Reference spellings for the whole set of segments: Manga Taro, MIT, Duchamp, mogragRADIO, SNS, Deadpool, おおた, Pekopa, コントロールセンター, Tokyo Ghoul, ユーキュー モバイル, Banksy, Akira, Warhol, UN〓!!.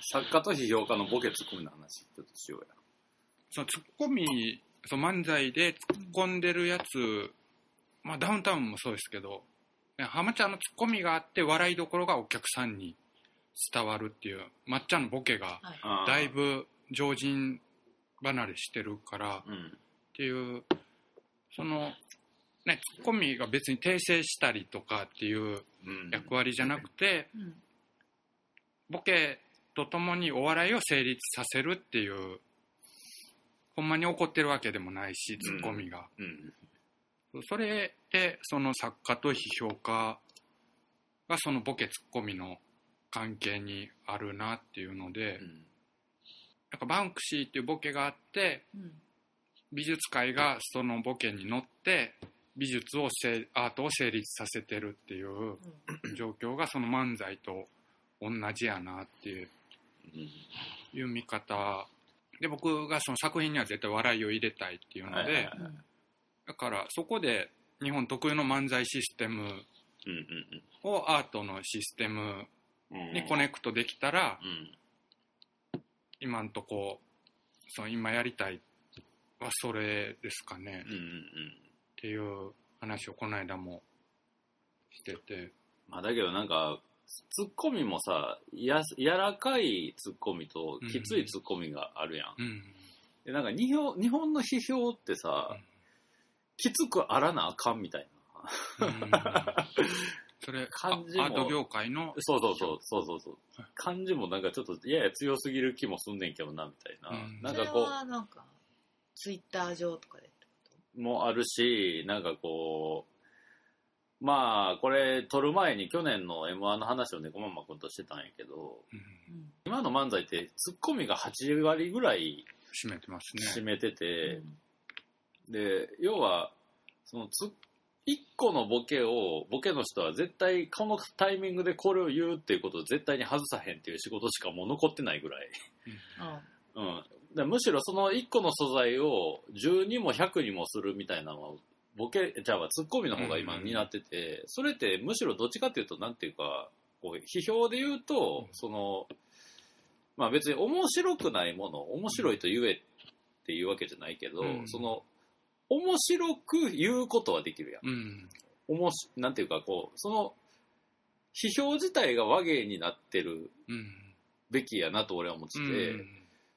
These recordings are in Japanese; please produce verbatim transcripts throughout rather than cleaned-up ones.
作家と批評家のボケツッコミの話ちょっとしようや。そのツッコミ、その漫才でツッコんでるやつ、まあ、ダウンタウンもそうですけど、ハマちゃんのツッコミがあって笑いどころがお客さんに伝わるっていう、まっちゃんのボケがだいぶ常人離れしてるからっていう、そのね、ツッコミが別に訂正したりとかっていう役割じゃなくて、ボケとともにお笑いを成立させるっていう、ほんまに怒ってるわけでもないしツッコミが、うんうん、それでその作家と批評家がそのボケツッコミの関係にあるなっていうので、うん、なんかバンクシーっていうボケがあって、うん、美術界がそのボケに乗って美術をアートを成立させてるっていう状況がその漫才と同じやなっていう、うん、いう見方で、僕がその作品には絶対笑いを入れたいっていうので、はいはいはい、だからそこで日本特有の漫才システムをアートのシステムにコネクトできたら、うん、今んとこその今やりたいはそれですかね、うんうんうん、っていう話をこの間もしてて、まあ、だけどなんかツッコミもさ、や柔らかいツッコミときついツッコミがあるやん、うん、でなんか日本、日本の批評ってさ、うん、きつくあらなあかんみたいな、うん、それ感じもアート業界の、そうそうそうそうそうそう、はい、感じもなんかちょっとやや強すぎる気もすんねんけどなみたいな、うん、なんかこうそれはなんかツイッター上とかでってこともあるし、なんかこうまあこれ撮る前に去年の エムワン の話を猫ママ君としてたんやけど、うん、今の漫才ってツッコミがはち割ぐらい占めてますね。占めてて、うん、で要はそのツいっこのボケをボケの人は絶対このタイミングでこれを言うっていうことを絶対に外さへんっていう仕事しかもう残ってないぐらい、うんうん、でむしろそのいっこの素材をじゅうにもひゃくにもするみたいなのはボケじゃあツッコミの方が今になってて、うんうんうん、それってむしろどっちかっていうとなんていうかこう批評で言うと、うん、そのまあ別に面白くないもの面白いと言えっていうわけじゃないけど、うん、その面白く言うことはできるやん、うん、おもしなんていうかこうその批評自体が和芸になってるべきやなと俺は思ってて、うん、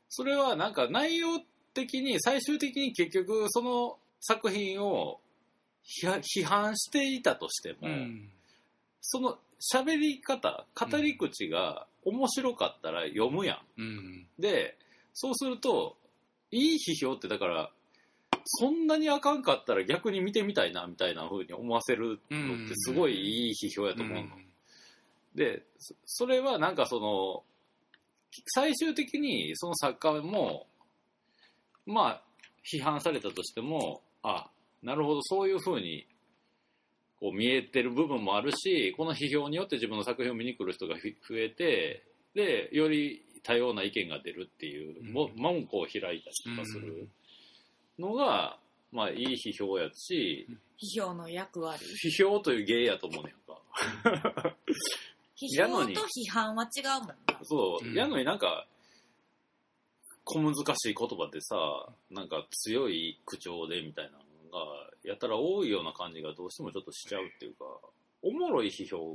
それはなんか内容的に最終的に結局その作品を批判していたとしても、うん、その喋り方語り口が面白かったら読むやん、うん、でそうするといい批評ってだからそんなにあかんかったら逆に見てみたいなみたいな風に思わせるのってすごいいい批評やと思うの、うんうんうん、でそれはなんかその最終的にその作家もまあ批判されたとしてもあなるほどそういう風にこう見えてる部分もあるしこの批評によって自分の作品を見に来る人が増えてでより多様な意見が出るっていう門戸を開いたりとかするのが、うん、まあいい批評やし批評の役割批評という芸やと思うねんか批評と批判は違うもんなそう、うん、やのになんか小難しい言葉でさなんか強い口調でみたいなのがやたら多いような感じがどうしてもちょっとしちゃうっていうかおもろい批評が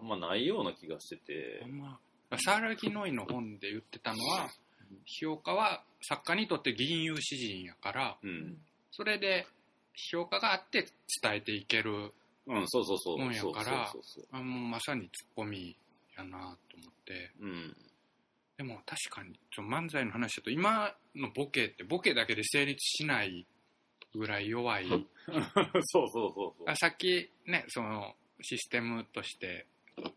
あんまないような気がしてて、うん、サーラキノイの本で言ってたのは批評家は作家にとって吟遊詩人やから、うん、それで批評家があって伝えていけるもんやからまさにツッコミやなと思って、うんでも確かにちょ漫才の話だと今のボケってボケだけで成立しないぐらい弱いそうそうそうそうさっきねそのシステムとして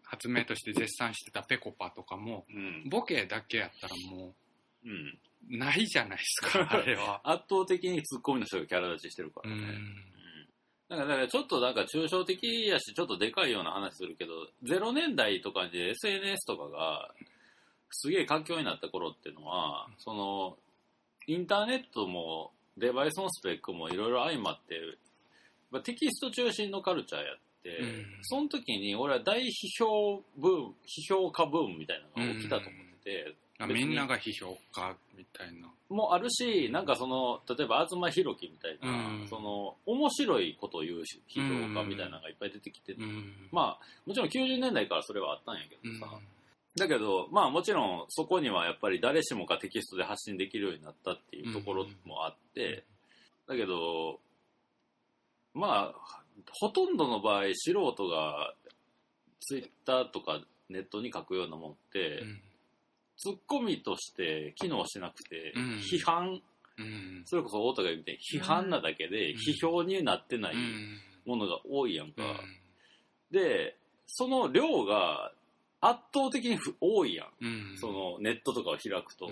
発明として絶賛してたペコパとかも、うん、ボケだけやったらもう、うん、ないじゃないですかあれは圧倒的にツッコミの人がキャラ立ちしてるからね、うんだからちょっとなんか抽象的やしちょっとでかいような話するけどゼロねんだいとかで エスエヌエス とかがすげえ環境になった頃っていうのはそのインターネットもデバイスのスペックもいろいろ相まってまあ、テキスト中心のカルチャーやって、うん、その時に俺は大批評ブーム、批評家ブームみたいなのが起きたと思ってて、うん、みんなが批評家みたいなもあるし、なんかその例えば東博樹みたいな、うん、その面白いことを言う批評家みたいなのがいっぱい出てきて、うん、まあもちろんきゅうじゅうねんだいからそれはあったんやけどさ、うん、だけどまあもちろんそこにはやっぱり誰しもがテキストで発信できるようになったっていうところもあって、うん、だけどまあほとんどの場合素人がツイッターとかネットに書くようなもんって、うん、ツッコミとして機能しなくて、うん、批判、うん、それこそ太田が言って批判なだけで批評になってないものが多いやんか、うん、でその量が圧倒的に多いやん、うん、そのネットとかを開くと、うん、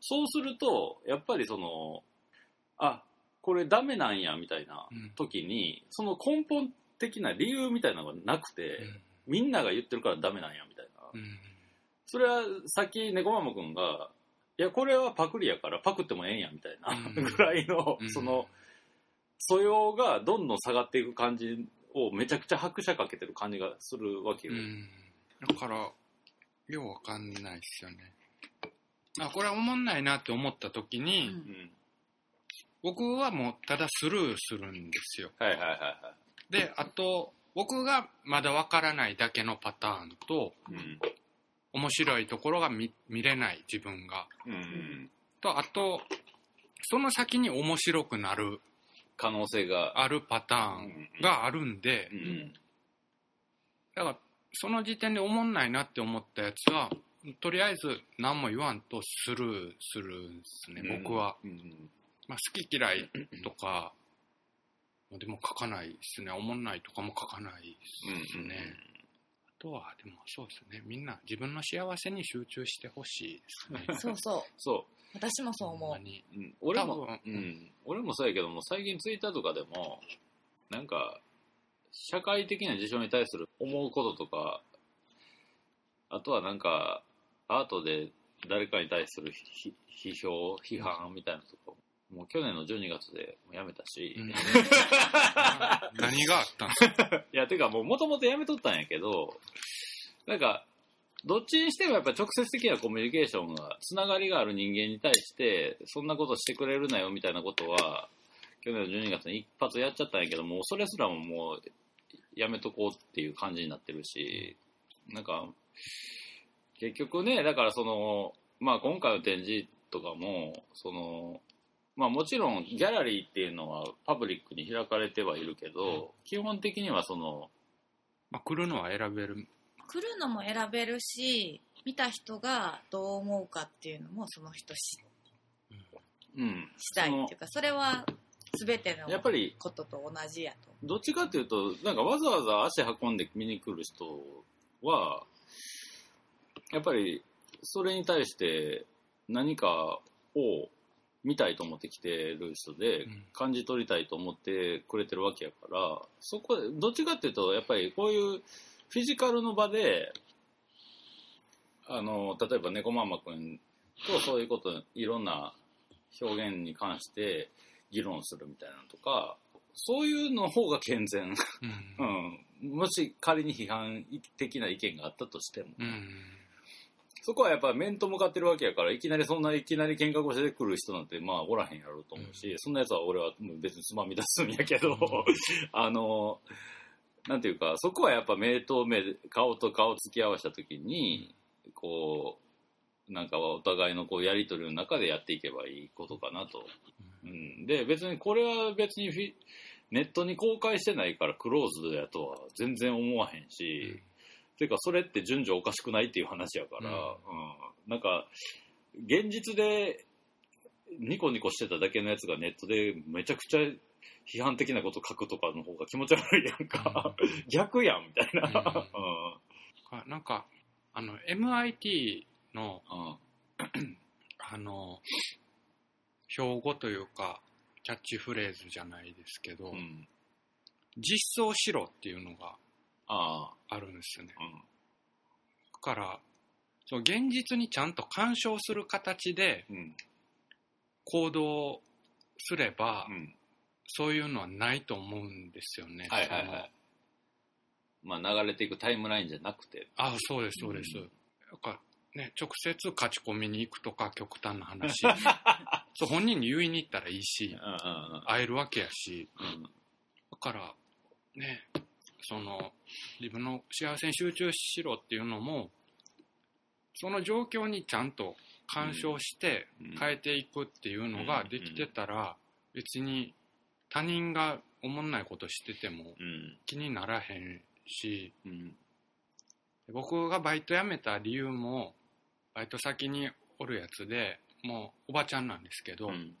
そうするとやっぱりそのあこれダメなんやみたいな時に、うん、その根本的な理由みたいなのがなくて、うん、みんなが言ってるからダメなんやみたいな、うん、それはさっき猫ママくんがいやこれはパクリやからパクってもええんやみたいなぐらいの、うん、その素養がどんどん下がっていく感じをめちゃくちゃ拍車かけてる感じがするわけよ、うん、だからようわかんないですよね。あ、これは思んないなって思った時に、うん、僕はもうただスルーするんですよ。はいはいはいはい。で、あと僕がまだわからないだけのパターンと、うん、面白いところが 見, 見れない自分が、うん、とあとその先に面白くなる可能性があるパターンがあるんで、うんうん、だからその時点でおもんないなって思ったやつはとりあえず何も言わんとスルーするんですね、僕は、うんうん、まあ、好き嫌いとかでも書かないですね、おもんないとかも書かないですね、うんうん、あとはでもそうですね、みんな自分の幸せに集中してほしいですねそうそうそう、私もそう思う、うん、俺も、うん、俺もそうやけども、最近ツイッターとかでもなんか社会的な事象に対する思うこととか、あとはなんかアートで誰かに対する批評批判みたいなとこもう去年のじゅうにがつでやめたし、うん、何があったのいやてかもう元々やめとったんやけど、なんかどっちにしてもやっぱ直接的なコミュニケーションがつながりがある人間に対してそんなことしてくれるなよみたいなことは去年のじゅうにがつに一発やっちゃったんやけど、もうそれすらももうやめとこうっていう感じになってるし、なんか結局ね、だからそのまあ今回の展示とかもそのまあもちろんギャラリーっていうのはパブリックに開かれてはいるけど、基本的にはそのまあ来るのは選べる来るのも選べるし、見た人がどう思うかっていうのもその人し、うん、したいっていうか、それは全てのことと同じやと。どっちかっていうと、なんかわざわざ足運んで見に来る人はやっぱりそれに対して何かを見たいと思って来てる人で、感じ取りたいと思ってくれてるわけやから、うん、そこどっちかっていうとやっぱりこういうフィジカルの場で、あの例えば猫ママくんとそういうこといろんな表現に関して議論するみたいなのとか、そういうの方が健全、うんうん、もし仮に批判的な意見があったとしても、うん、そこはやっぱり面と向かってるわけやから、いきなりそんないきなり喧嘩をしてくる人なんてまあおらへんやろうと思うし、うん、そんなやつは俺は別につまみ出すんやけど、うん、あのなんていうか、そこはやっぱ目と目、顔と顔突き合わせた時に、うん、こうなんかお互いのこうやり取りの中でやっていけばいいことかなと、うん、で別にこれは別にフィネットに公開してないからクローズドやとは全然思わへんし、うん、ていうかそれって順序おかしくないっていう話やから、うんうん、なんか現実でニコニコしてただけのやつがネットでめちゃくちゃ批判的なこと書くとかの方が気持ち悪いやんか、うん、逆やんみたいな、うんうん、なんかあの エムアイティーの、うん、あの標語というかキャッチフレーズじゃないですけど、うん、実装しろっていうのがあるんですよね、うん、だからその現実にちゃんと干渉する形で行動すれば、うん、そういうのはないと思うんですよね。はいはいはい。まあ、流れていくタイムラインじゃなくて。あ、そうですそうです。うん、なんかね、直接勝ち込みに行くとか極端な話そう本人に言いに行ったらいいし、うんうんうん、会えるわけやし、うん、だからね、その自分の幸せに集中しろっていうのもその状況にちゃんと干渉して変えていくっていうのができてたら別に他人がおもんないことしてても気にならへんし、うんうん、僕がバイト辞めた理由もバイト先におるやつでもうおばちゃんなんですけど、うん、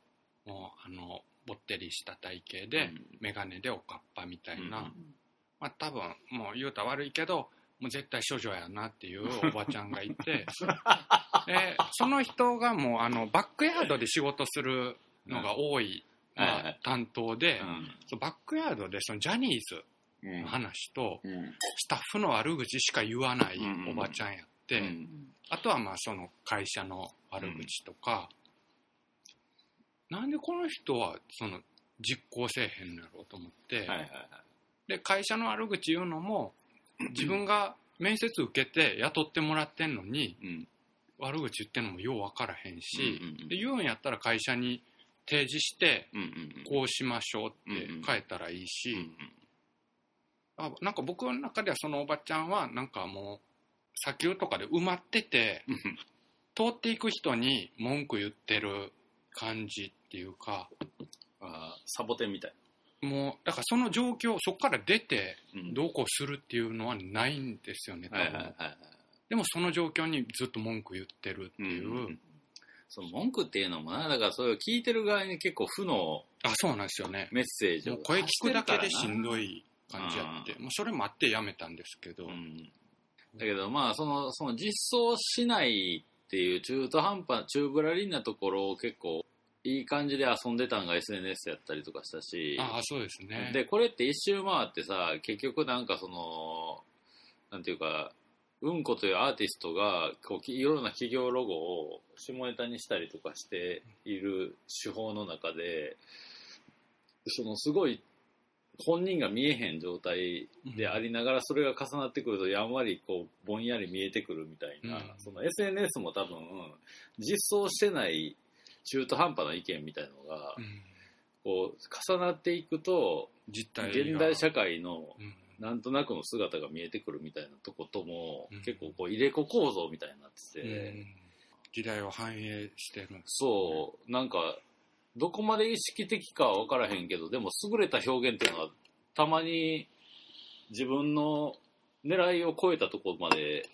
もうあのぼってりした体型でメガネでおかっぱみたいな、うんまあ、多分もう言うたら悪いけどもう絶対処女やなっていうおばちゃんがいてでその人がもうあのバックヤードで仕事するのが多い、うんまあ、担当で、うん、そのバックヤードでそのジャニーズの話とスタッフの悪口しか言わないおばちゃんやって、うんうん、あとはまあその会社の悪口とか、うん、なんでこの人はその実行せえへんのやろうと思って、はいはいはい、で会社の悪口言うのも自分が面接受けて雇ってもらってんのに、うん、悪口言ってんのもよう分からへんし、うんうんうん、で言うんやったら会社に提示して、うんうん、こうしましょうって変えたらいいし、うんうんうんうんあなんか僕の中ではそのおばちゃんはなんかもう砂丘とかで埋まってて通っていく人に文句言ってる感じっていうかあサボテンみたいもうだからその状況そこから出てどうこうするっていうのはないんですよね多分、はいはいはいはい、でもその状況にずっと文句言ってるっていう、うんうん、その文句っていうのもなだからそれを聞いてる側に結構負のあそうなんですよねメッセージをもう声聞くだけでしんどい感じやって、もうそれもあってやめたんですけど、うん、だけどまあそのその実装しないっていう中途半端中ぶらりんなところを結構いい感じで遊んでたんが エスエヌエス やったりとかしたし、ああそうですね。でこれって一周回ってさ結局なんかそのなんていうかうんこというアーティストがこういろんな企業ロゴを下ネタにしたりとかしている手法の中で、そのすごい本人が見えへん状態でありながらそれが重なってくるとやんわりこうぼんやり見えてくるみたいな、うん、その エスエヌエス も多分実装してない中途半端な意見みたいなのがこう重なっていくと現代社会のなんとなくの姿が見えてくるみたいなとことも結構こう入れ子構造みたいになってて時代を反映してるんですね。そうなんかどこまで意識的かは分からへんけどでも優れた表現っていうのはたまに自分の狙いを超えたところまで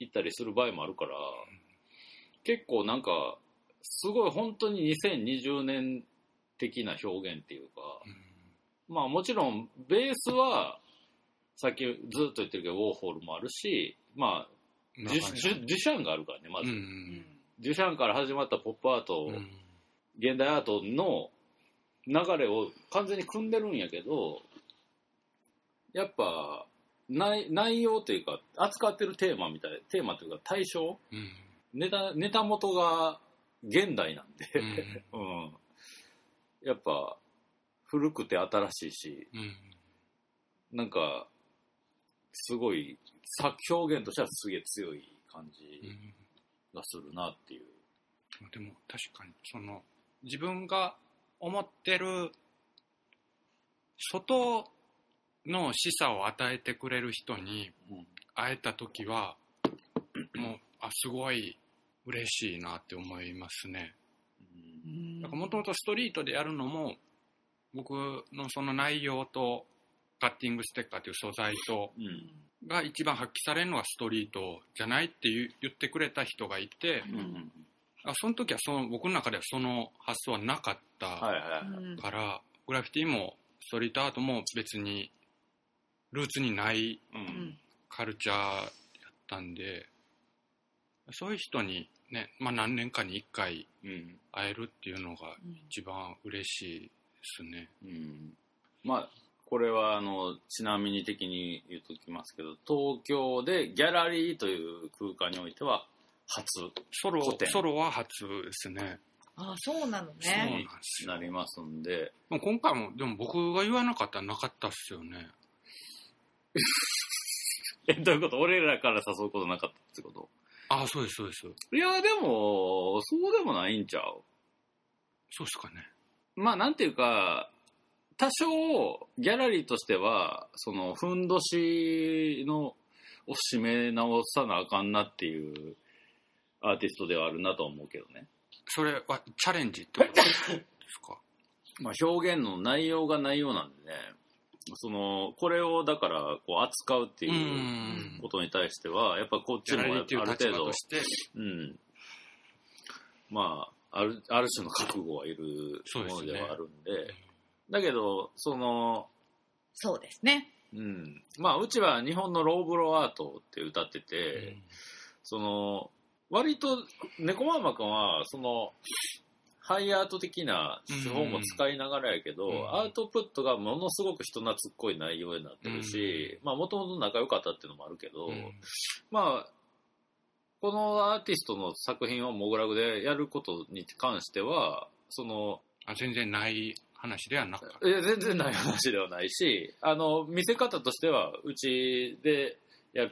行ったりする場合もあるから結構なんかすごい本当ににせんにじゅうねん的な表現っていうかまあもちろんベースはさっきずっと言ってるけどウォーホルもあるしまあデュシャンがあるからねまずデュシャンから始まったポップアートを現代アートの流れを完全に組んでるんやけどやっぱ内、内容というか扱ってるテーマみたいテーマというか対象、うん、ネタ、ネタ元が現代なんで、うんうん、やっぱ古くて新しいし、うん、なんかすごい作表現としてはすげえ強い感じがするなっていう。でも確かにその自分が思ってる外の示唆を与えてくれる人に会えた時はもうあすごい嬉しいなって思いますね。もともとストリートでやるのも僕のその内容とカッティングステッカーという素材とが一番発揮されるのはストリートじゃないって言ってくれた人がいて、うんあその時はその僕の中ではその発想はなかったから、はいはい、グラフィティもストリートアートも別にルーツにないカルチャーやったんで、うん、そういう人に、ねまあ、何年かにいっかい会えるっていうのが一番嬉しいですね、うんうん、まあこれはあのちなみに的に言うときますけど東京でギャラリーという空間においては初ソロ、ソロは初ですね。ああそうなのね。そうなりますんで。今回もでも僕が言わなかったらなかったっすよね。えどういうこと？俺らから誘うことなかったってこと？ああそうですそうです。いやでもそうでもないんちゃう。そうっすかね。まあなんていうか多少ギャラリーとしてはそのふんどしのを締め直さなあかんなっていうアーティストではあるなと思うけどね。それはチャレンジってことですか？まあ表現の内容が内容なんでね、そのこれをだからこう扱うっていうことに対してはやっぱこっちもある程度、うん、まああるある種の覚悟はいるものではあるんで、そうですね、だけどそのそうですね、うん、まあうちは日本のローブローアートって歌ってて、うん、その割と猫ママくんはそのハイアート的な手法も使いながらやけど、うんうん、アウトプットがものすごく人懐っこい内容になってるし、うん、まあもともと仲良かったっていうのもあるけど、うん、まあこのアーティストの作品をモグラグでやることに関してはそのあ全然ない話ではなかった。いや全然ない話ではないし、あの見せ方としてはうちでや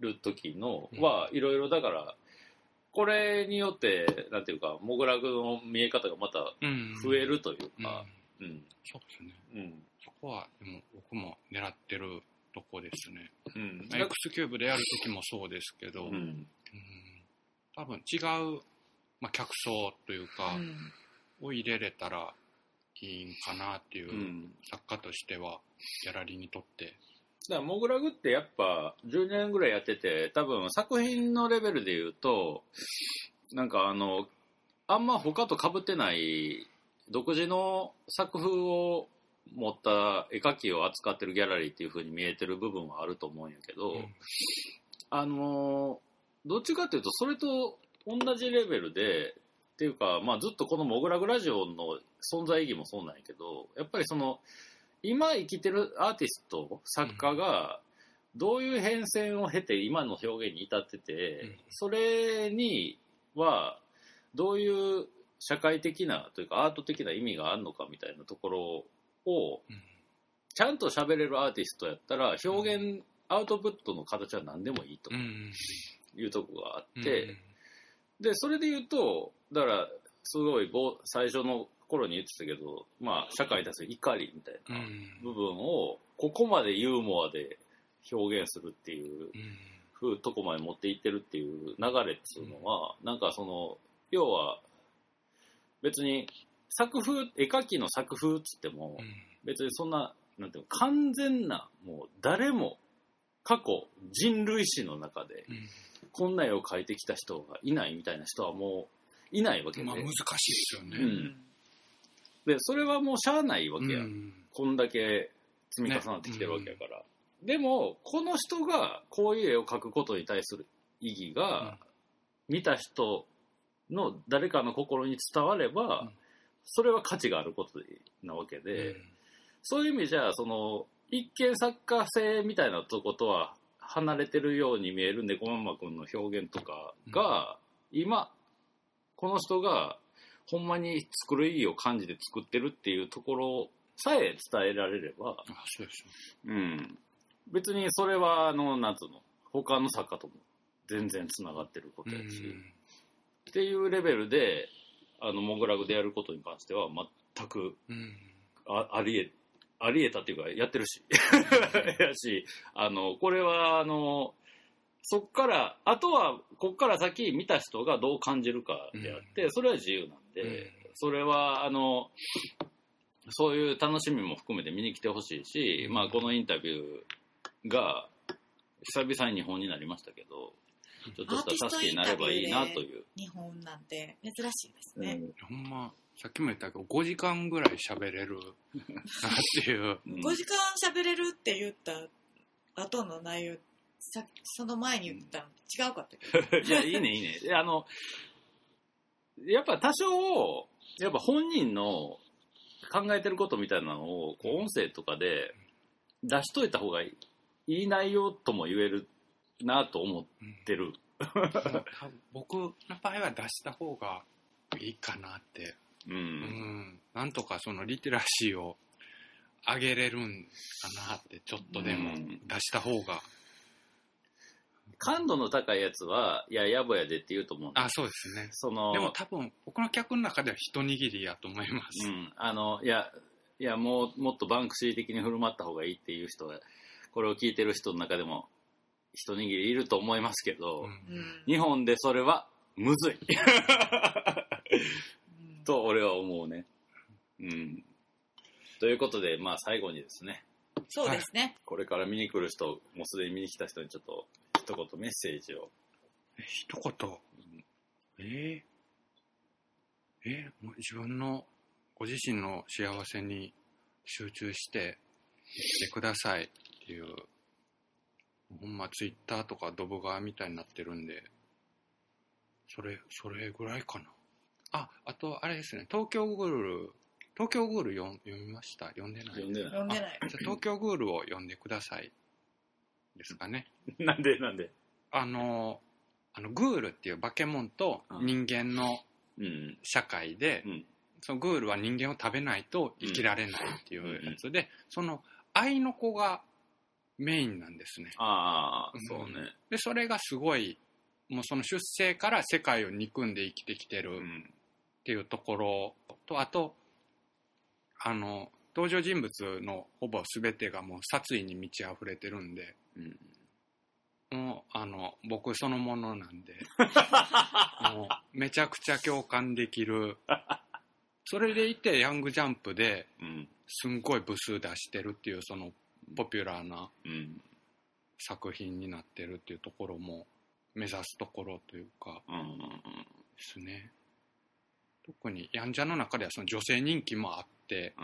る時のはいろいろだから。これによってなんていうかモグラグの見え方がまた増えるというか、うんうんうん、そうですね、うん、そこはでも僕も狙ってるとこですね、うん、X キューブでやるときもそうですけど、うんうん、多分違う、まあ、客層というか、うん、を入れれたらいいんかなっていう、うん、作家としてはギャラリーにとってだからモグラグってやっぱじゅうねんぐらいやってて多分作品のレベルで言うとなんかあのあんま他と被ってない独自の作風を持った絵描きを扱ってるギャラリーっていう風に見えてる部分はあると思うんやけど、うん、あのどっちかっていうとそれと同じレベルでっていうか、まあ、ずっとこのモグラグラジオの存在意義もそうなんやけどやっぱりその今生きてるアーティスト、作家がどういう変遷を経て今の表現に至ってて、それにはどういう社会的なというかアート的な意味があるのかみたいなところをちゃんと喋れるアーティストやったら表現アウトプットの形は何でもいいというとこがあって、でそれで言うとだからすごい最初の頃に言ってたけど、まあ、社会に対する怒りみたいな部分をここまでユーモアで表現するっていうふうとこまで持っていってるっていう流れっていうのはなんかその要は別に作風絵描きの作風っつっても別にそんななんていうの完全なもう誰も過去人類史の中でこんな絵を描いてきた人がいないみたいな人はもういないわけで、まあ、難しいですよね、うんでそれはもうしゃあないわけや、うん、こんだけ積み重なってきてるわけやから、ねうん、でもこの人がこういう絵を描くことに対する意義が、うん、見た人の誰かの心に伝われば、うん、それは価値があることなわけで、うん、そういう意味じゃその一見作家性みたいなとことは離れてるように見える猫ママ君の表現とかが、うん、今この人がほんまに作る意義を感じて作ってるっていうところさえ伝えられれば、あ、そうですね。うん。別にそれはあのなんつうの他の作家とも全然つながってることやし、うん、っていうレベルであのモグラグでやることに関しては全く、うん、あ, ありえありえたっていうかやってるし、やしあのこれはあのそっからあとはこっから先見た人がどう感じるかであって、うん、それは自由なんで、うん、それはあのそういう楽しみも含めて見に来てほしいし、うんまあ、このインタビューが久々に日本になりましたけど、うん、ちょっとした助けになればいいなという。日本なんて珍しいですね、うん、ほんまさっきも言ったけどごじかんぐらい喋れるなっていうごじかん喋れるって言った後の内容さその前に言ったの違うかったいやいいねいいねいや、 あのやっぱ多少やっぱ本人の考えてることみたいなのをこう音声とかで出しといた方がいい内容とも言えるなと思ってる、うん、僕の場合は出した方がいいかなって、うんうん、なんとかそのリテラシーを上げれるんかなってちょっとでも出した方が、うん、感度の高いやつはいややぼやでって言うと思うんです。あ、そうですね。そのでも多分僕の客の中では一握りやと思います、うん、あのいやいやもうもっとバンクシー的に振る舞った方がいいっていう人はこれを聞いてる人の中でも一握りいると思いますけど、うん、日本でそれはむずいと俺は思うね、うん、ということで、まあ、最後にですね、そうですね、これから見に来る人、もうすでに見に来た人にちょっと一言メッセージを。え、一言、えー、えー、自分のご自身の幸せに集中していってくださいっていう、ほんまツイッターとかドブ川みたいになってるんで、それそれぐらいかな。あ、あとあれですね、東京グール、東京グール読みました？読んでない？読んでない。読んでない。じゃあ東京グールを読んでくださいですかね。なんでなんで？あのあのグールっていう化け物と人間の社会で、うんうん、そのグールは人間を食べないと生きられないっていうやつで、うん、その愛の子がメインなんですね。ああ、そうね、うん。で、それがすごい、もうその出生から世界を憎んで生きてきてるっていうところと、あとあの登場人物のほぼ全てがもう殺意に満ち溢れてるんで、うん、もうあの僕そのものなんでもうめちゃくちゃ共感できる。それでいてヤングジャンプですんごい部数出してるっていう、そのポピュラーな作品になってるっていうところも目指すところというかですね。特にヤンジャの中ではその女性人気もあって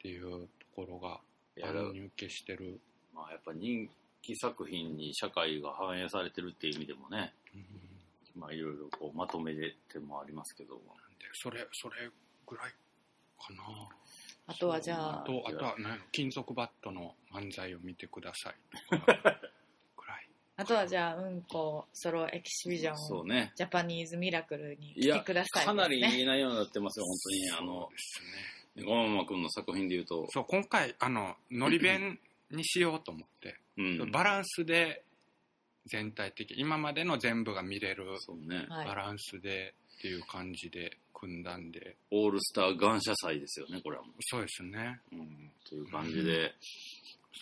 っていうところが入受けしてる。まあやっぱ人気作品に社会が反映されてるっていう意味でもね、うん、まあいろいろこうまとめてもありますけど、なんでそれそれぐらいかな。あとはじゃああ と, あとは何、金属バットの漫才を見てくださいとかあとはじゃあうんこソロエキシビジョン、そう、ね、ジャパニーズミラクルに来てください、ね、かなりいい内容になってますよ本当に。あのですね、ごままくんの作品でいうと、そう、今回あののり弁にしようと思って、うん、バランスで全体的、今までの全部が見れる、そう、ね、バランスでっていう感じで組んだんで、オールスター感謝祭ですよねこれは。もうそうですね、うん、という感じで、うん、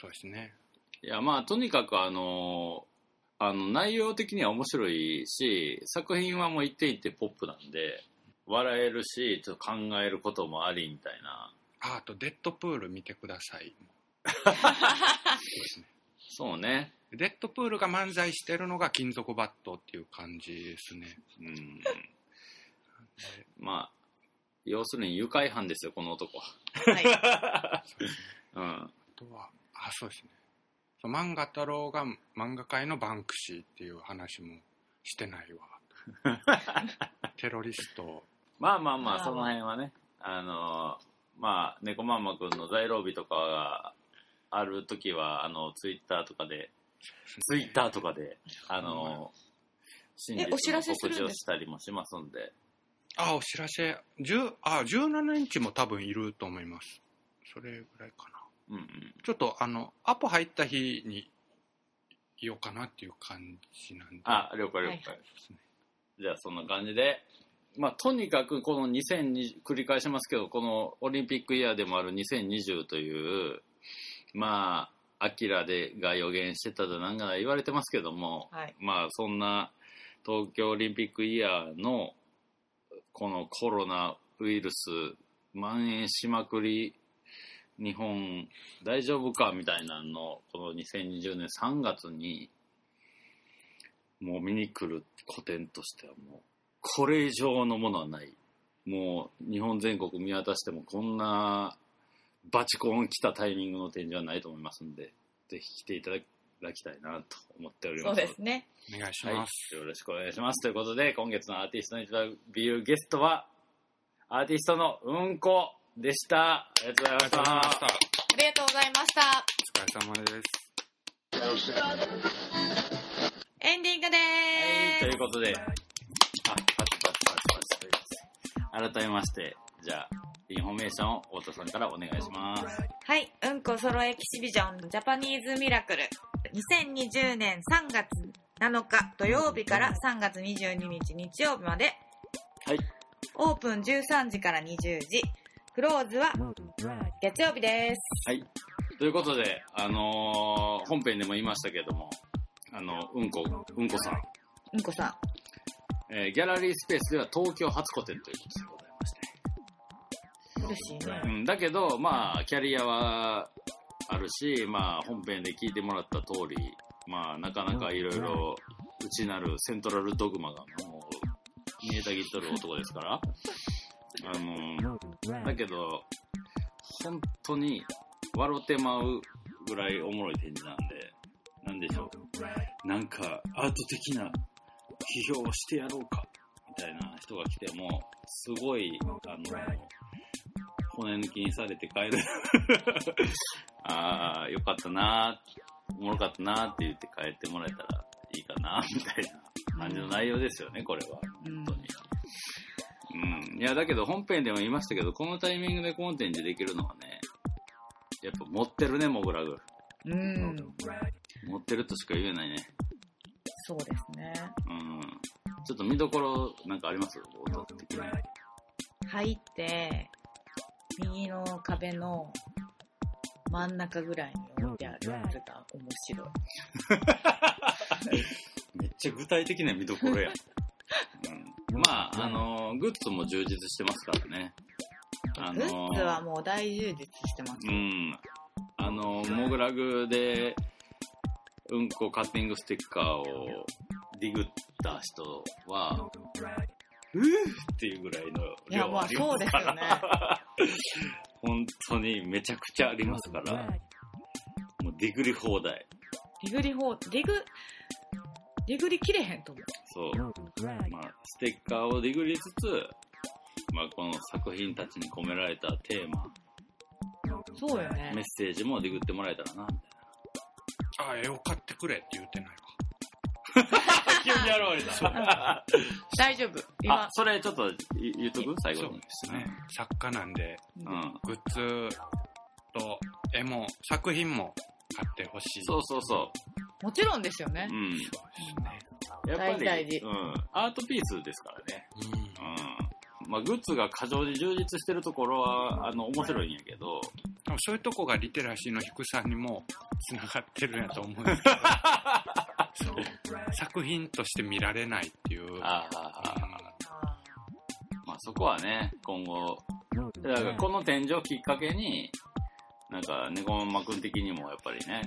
そうですね。いや、まあとにかくあのーあの内容的には面白いし、作品はもう一定一定ポップなんで笑えるし、ちょっと考えることもありみたいな。 あ, あとデッドプール見てくださいそうね、デッドプールが漫才してるのが金属バットっていう感じですね、うんまあ要するに愉快犯ですよこの男ははい、うん、あとはあ、そうですね、漫画太郎が漫画界のバンクシーっていう話もしてないわテロリストまあまあまあその辺はね、あのまあ猫まんまくんの在廊日とかがあるときはあのツイッターとかでツイッターとかであの真実の告知をしたりもしますんで。あ、お知らせ、じゅう、あ、じゅうしちにちも多分いると思います。それぐらいかな。うんうん、ちょっとあのアポ入った日にいようかなっていう感じなんで。あ、了解了解、はい、じゃあそんな感じで、まあとにかくこのにせんにじゅう、繰り返しますけど、このオリンピックイヤーでもあるにせんにじゅうという、まあアキラでが予言してたとなんか言われてますけども、はい、まあそんな東京オリンピックイヤーのこのコロナウイルス蔓延しまくり、日本大丈夫かみたいなの、このにせんにじゅうねんさんがつにもう見に来る個展としてはもうこれ以上のものはない。もう日本全国見渡してもこんなバチコン来たタイミングの展示はないと思いますんで、ぜひ来ていただきたいなと思っております。そうですね、お願いします、はい、よろしくお願いします。ということで今月のアーティストのインタビューゲストはアーティストのうんこでした。ありがとうございました。ありがとうございました。お疲れ様です。エンディングでーす。はい、ということで、あ、パチパチパチパチ。改めまして、じゃあインフォメーションを太田さんからお願いします。はい、うんこソロエキシビジョンジャパニーズミラクルにせんにじゅうねんさんがつなのか土曜日からさんがつにじゅうににち日曜日まで、はい、オープンじゅうさんじからにじゅうじ、クローズは月曜日です。はい、ということで、あのー、本編でも言いましたけれども、あのうんこうんこさんうんこさん、えー、ギャラリースペースでは東京初個展ということでございまして、うん、だけど、まあ、キャリアはあるし、まあ、本編で聞いてもらった通り、まあ、なかなかいろいろ内なるセントラルドグマがもう見えたぎっとる男ですからあのだけど本当に笑うてまうぐらいおもろい展示なんで、なんでしょう、なんかアート的な批評をしてやろうかみたいな人が来てもすごいあの骨抜きにされて帰るああ、よかったな、おもろかったなって言って帰ってもらえたらいいかなみたいな感じの内容ですよね、これは本当に。うん、いやだけど本編でも言いましたけど、このタイミングでコンテンツできるのはね、やっぱ持ってるね、モグラグ、うん、持ってるとしか言えないね。そうですね、うん、ちょっと見どころなんかあります？音的な入って右の壁の真ん中ぐらいに置いてあるやつが面白いめっちゃ具体的な見どころや、うん、まあ、あのー、グッズも充実してますからね、あのー、グッズはもう大充実してます、うん、あのー、モグラグでうんこカッティングステッカーをディグった人はうーっていうぐらいの量はありますから、いや、まあそうですよね本当にめちゃくちゃありますから、もうディグり放題、ディグり放ディグディグりきれへんと思う。そう、まあ、ステッカーをディグりつつ、まあ、この作品たちに込められたテーマ、そうよね、メッセージもディグってもらえたらなみたいな。あ、絵を買ってくれって言ってないか急にやろうよな大丈夫、今あそれちょっと言っとく、最後に。そうですね、作家なんで、うん、グッズと絵も作品も買ってほしい。そうそうそう、もちろんですよね、うん、そうですね、やっぱり、うん、アートピースですからね、うん、うん、まあ、グッズが過剰に充実してるところはあの面白いんやけど、でもそういうとこがリテラシーの低さにもつながってるんやと思うんですけどそう作品として見られないっていう、ああ、うん、まあ、そこはね、今後だからこの展示をきっかけになんか猫ママ君的にもやっぱりね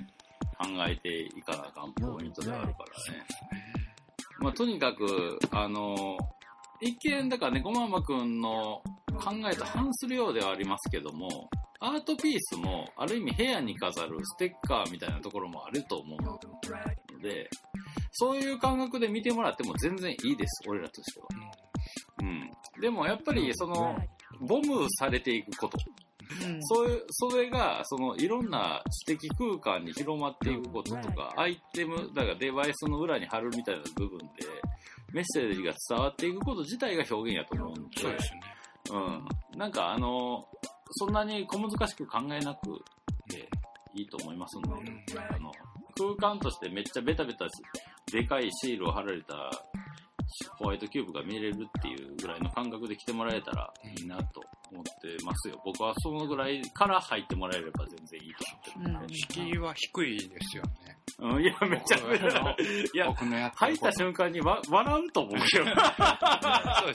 考えていかなあかんポイントではあるからね、まあ、とにかくあの一見だから猫ママ君の考えと反するようではありますけども、アートピースもある意味部屋に飾るステッカーみたいなところもあると思うので、そういう感覚で見てもらっても全然いいです、俺らとしては、うん、でもやっぱりそのボムされていくこと、うん、そういうそれがそのいろんな知的空間に広まっていくこととか、アイテムだからデバイスの裏に貼るみたいな部分でメッセージが伝わっていくこと自体が表現やと思うので、そうですね、うん、なんかあのそんなに小難しく考えなくていいと思いますので、あの空間としてめっちゃベタベタでかいシールを貼られたホワイトキューブが見れるっていうぐらいの感覚で来てもらえたらいいなと思ってますよ。僕はそのぐらいから入ってもらえれば全然いいと思ってる。敷居は低いですよね。うん、いやめちゃくちゃいや僕のや入った瞬間にわ笑うと思うけどそう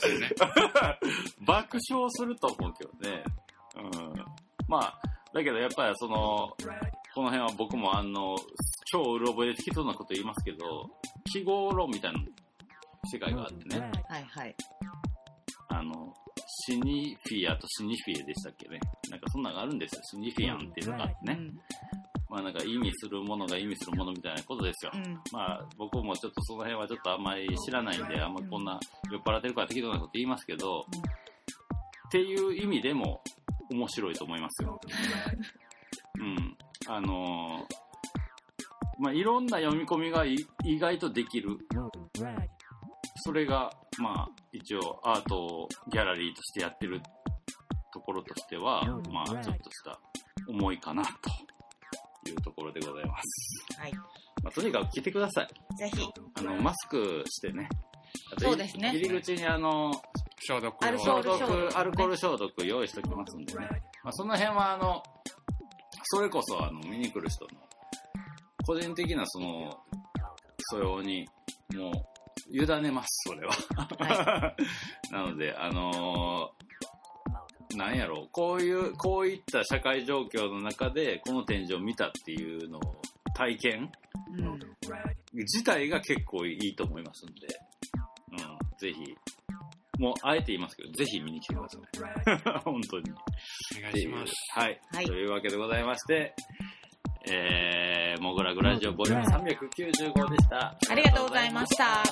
ですね爆笑すると思うけどね。うん、まあだけどやっぱりそのこの辺は僕もあの超うろ覚えで適当なこと言いますけど、記号論みたいな世界があってね、はいはい、あのシニフィアとシニフィエでしたっけね、なんかそんなのがあるんですよ。シニフィアンっていうのがあってね、まあなんか意味するものが意味するものみたいなことですよ、うん、まあ僕もちょっとその辺はちょっとあんまり知らないんで、あんまこんな酔っ払ってるから適当なこと言いますけど、うん、っていう意味でも面白いと思いますようん、あのー、まあいろんな読み込みが意外とできる、それがまあ一応アートをギャラリーとしてやってるところとしては、まあちょっとした思いかなというところでございます。はい。まあとにかく来てください。ぜひ。あのマスクしてね。あとそうですね。入り口にあの消毒アルコール消毒用意しておきますんでね。まあその辺はあのそれこそあの見に来る人の個人的なその素養にもう委ねますそれは、はい、なのであのー、なんやろうこういうこういった社会状況の中でこの展示を見たっていうのを体験、うん、自体が結構いいと思いますんで、うん、ぜひもうあえて言いますけどぜひ見に来てください本当にお願いします、はいはい、というわけでございましてえー、モグラグラジオボリュームさんびゃくきゅうじゅうごでした。ありがとうございました。